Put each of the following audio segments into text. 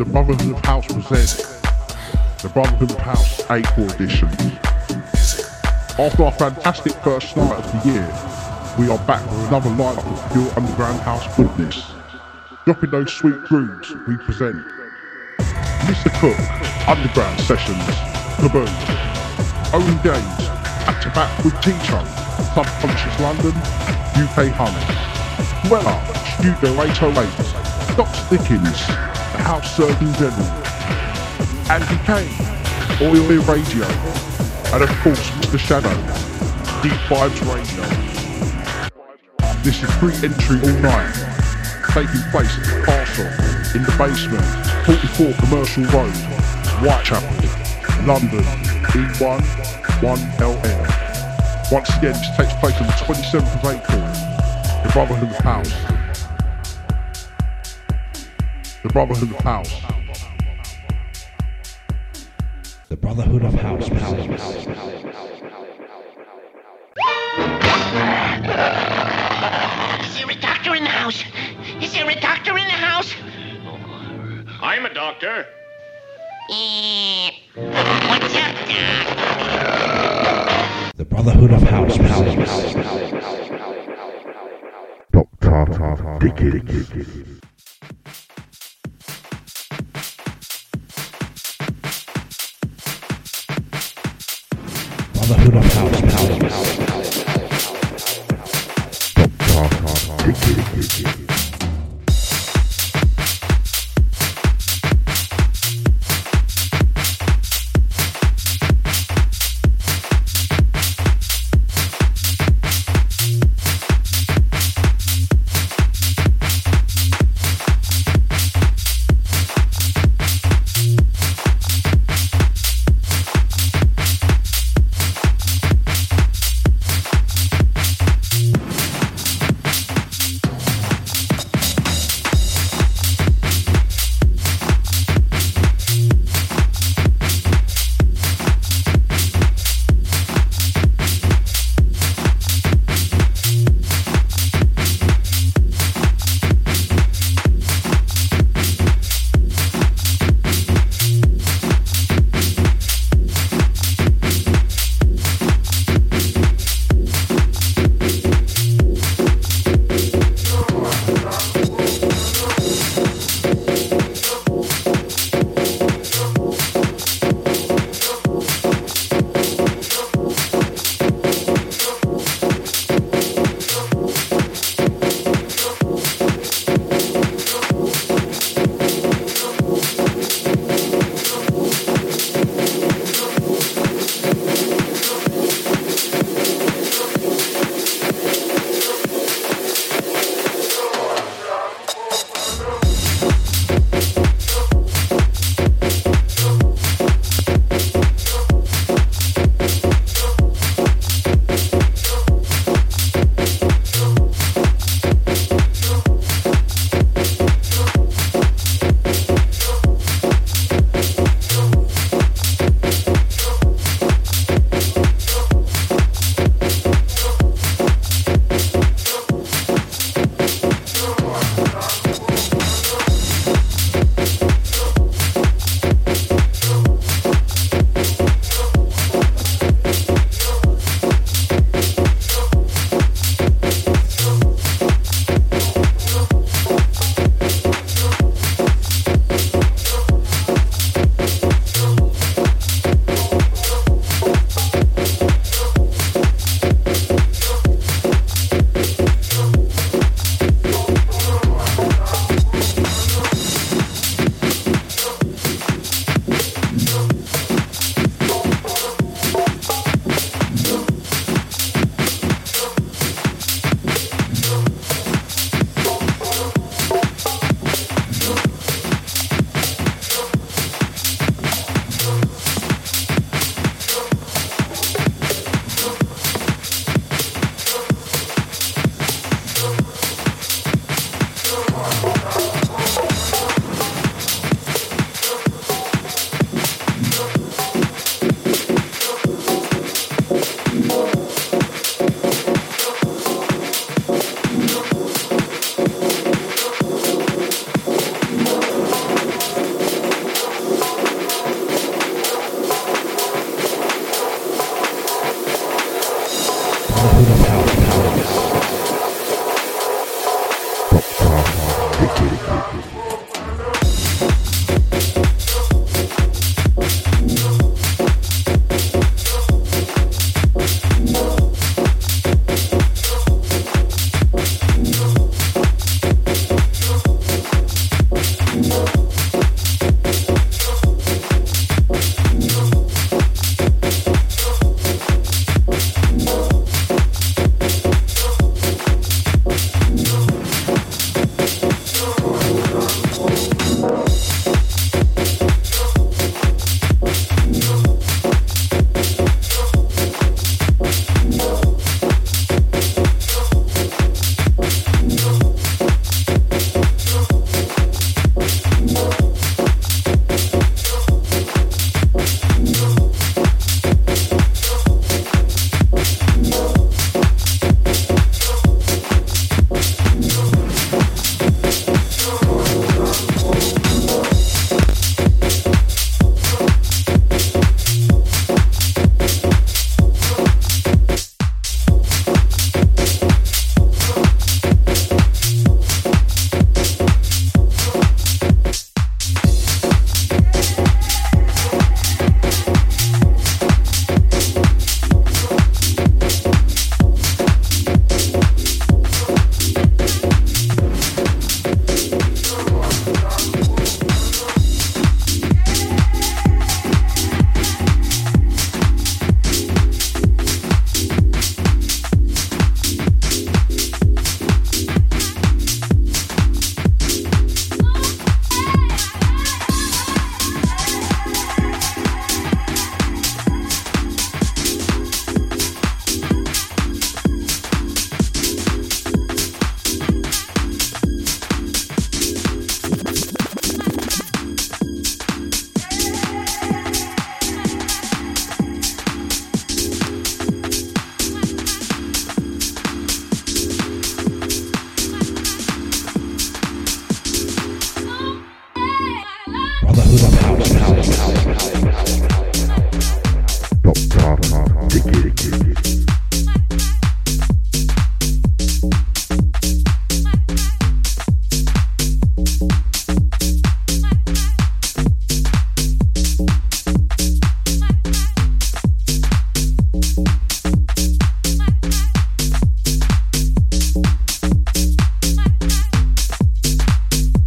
The Brotherhood of House presents The Brotherhood of House 8th edition. After our fantastic first night of the year, we are back with another lineup of pure underground house goodness. Dropping those sweet grooves, we present Mr. Cook, Underground Sessions, Taboo, Owen James, Back to Back with T.Chung, Subconscious London, UK Honey, Dweller, Studio 808, Dr Dickins, The House Surgeon General, Andy K, Oioi Radio, and of course Mr. Shadow, Deep Vibes Radio. This is free entry all night, taking place at the Castle, in the basement, 44 Commercial Road, Whitechapel, London, E1, 1LN. Once again, this takes place on the 27th of April, the Brotherhood of House. The Brotherhood of House. The Brotherhood of House. Is there a doctor in the house? Is there a doctor in the house? I'm a doctor. What's up, Doc? The Brotherhood of House. Dr. Dickens. Brotherhood of House.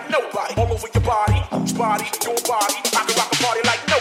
like nobody. All over your body, whose body, your body. I can rock a party like nobody.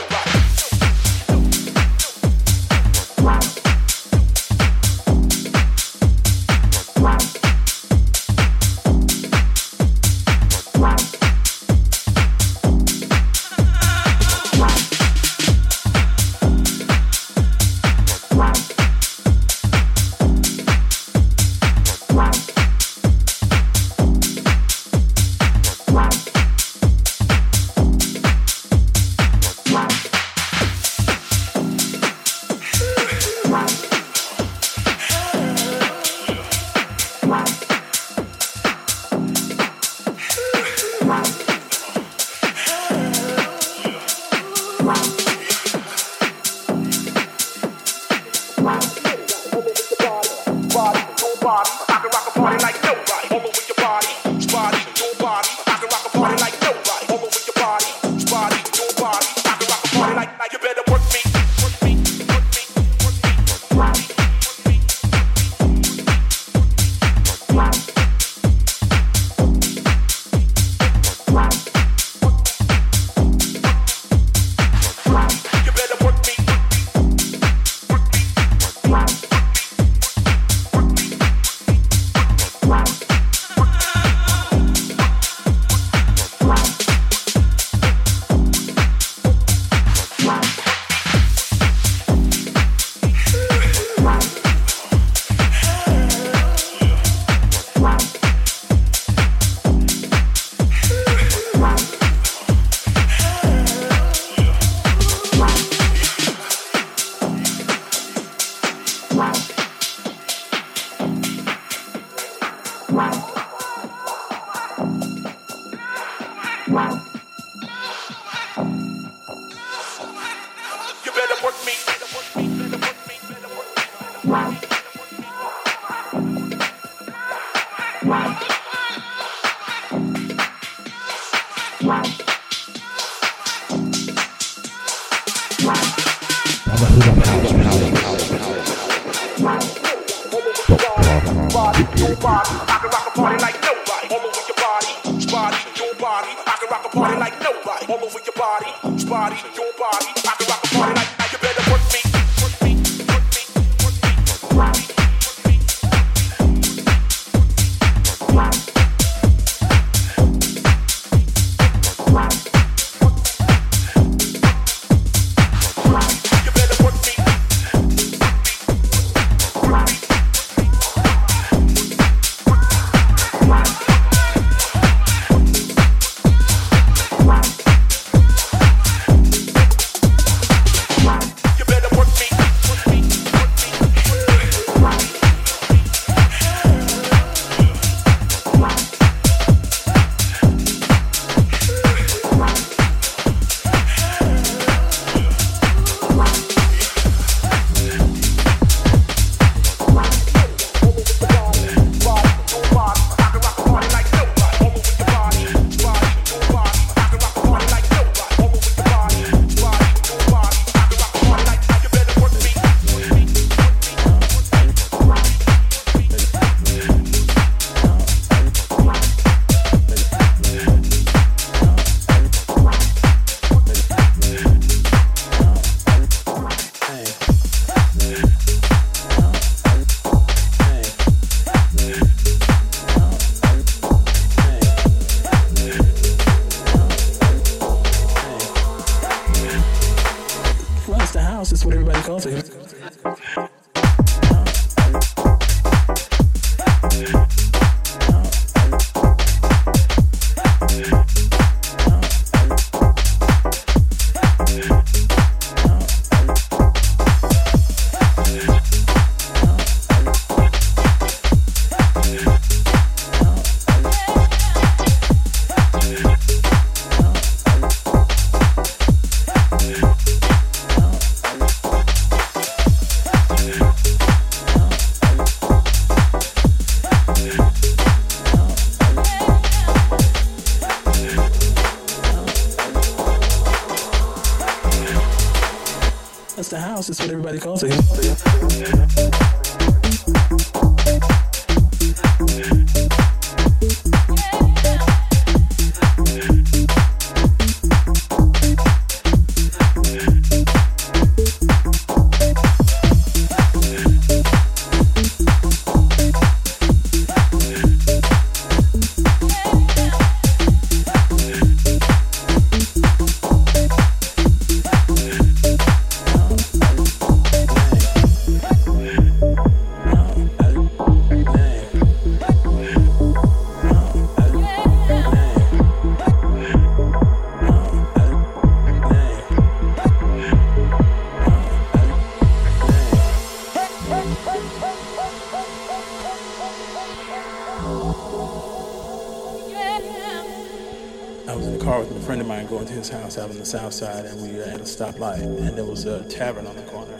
I was in the car with a friend of mine going to his house out on the south side, and we were at a stoplight, and there was a tavern on the corner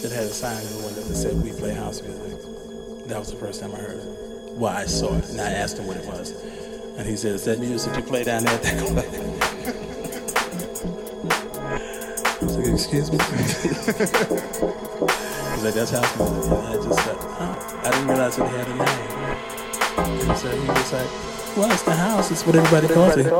that had a sign in the window that said, "We play house music." That was the first time I heard it. Well, I saw it, and I asked him what it was. And he said, "Is that music you play down there at that club?" I was like, "Excuse me?" He was like, "That's house music." And I just said, "Oh." I didn't realize it had a name. And so he was like, "Well, it's the house. It's what everybody calls it."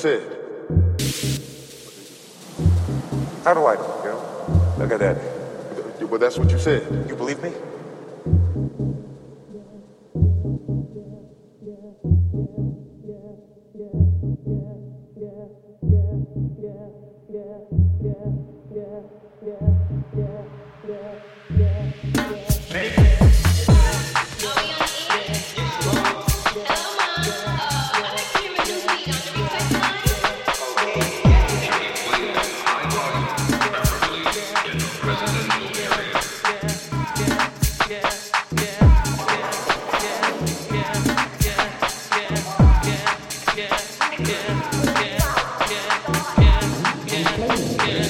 Said. How do I know, you know? Look at that. Well, that's what you said. You believe me? Yeah.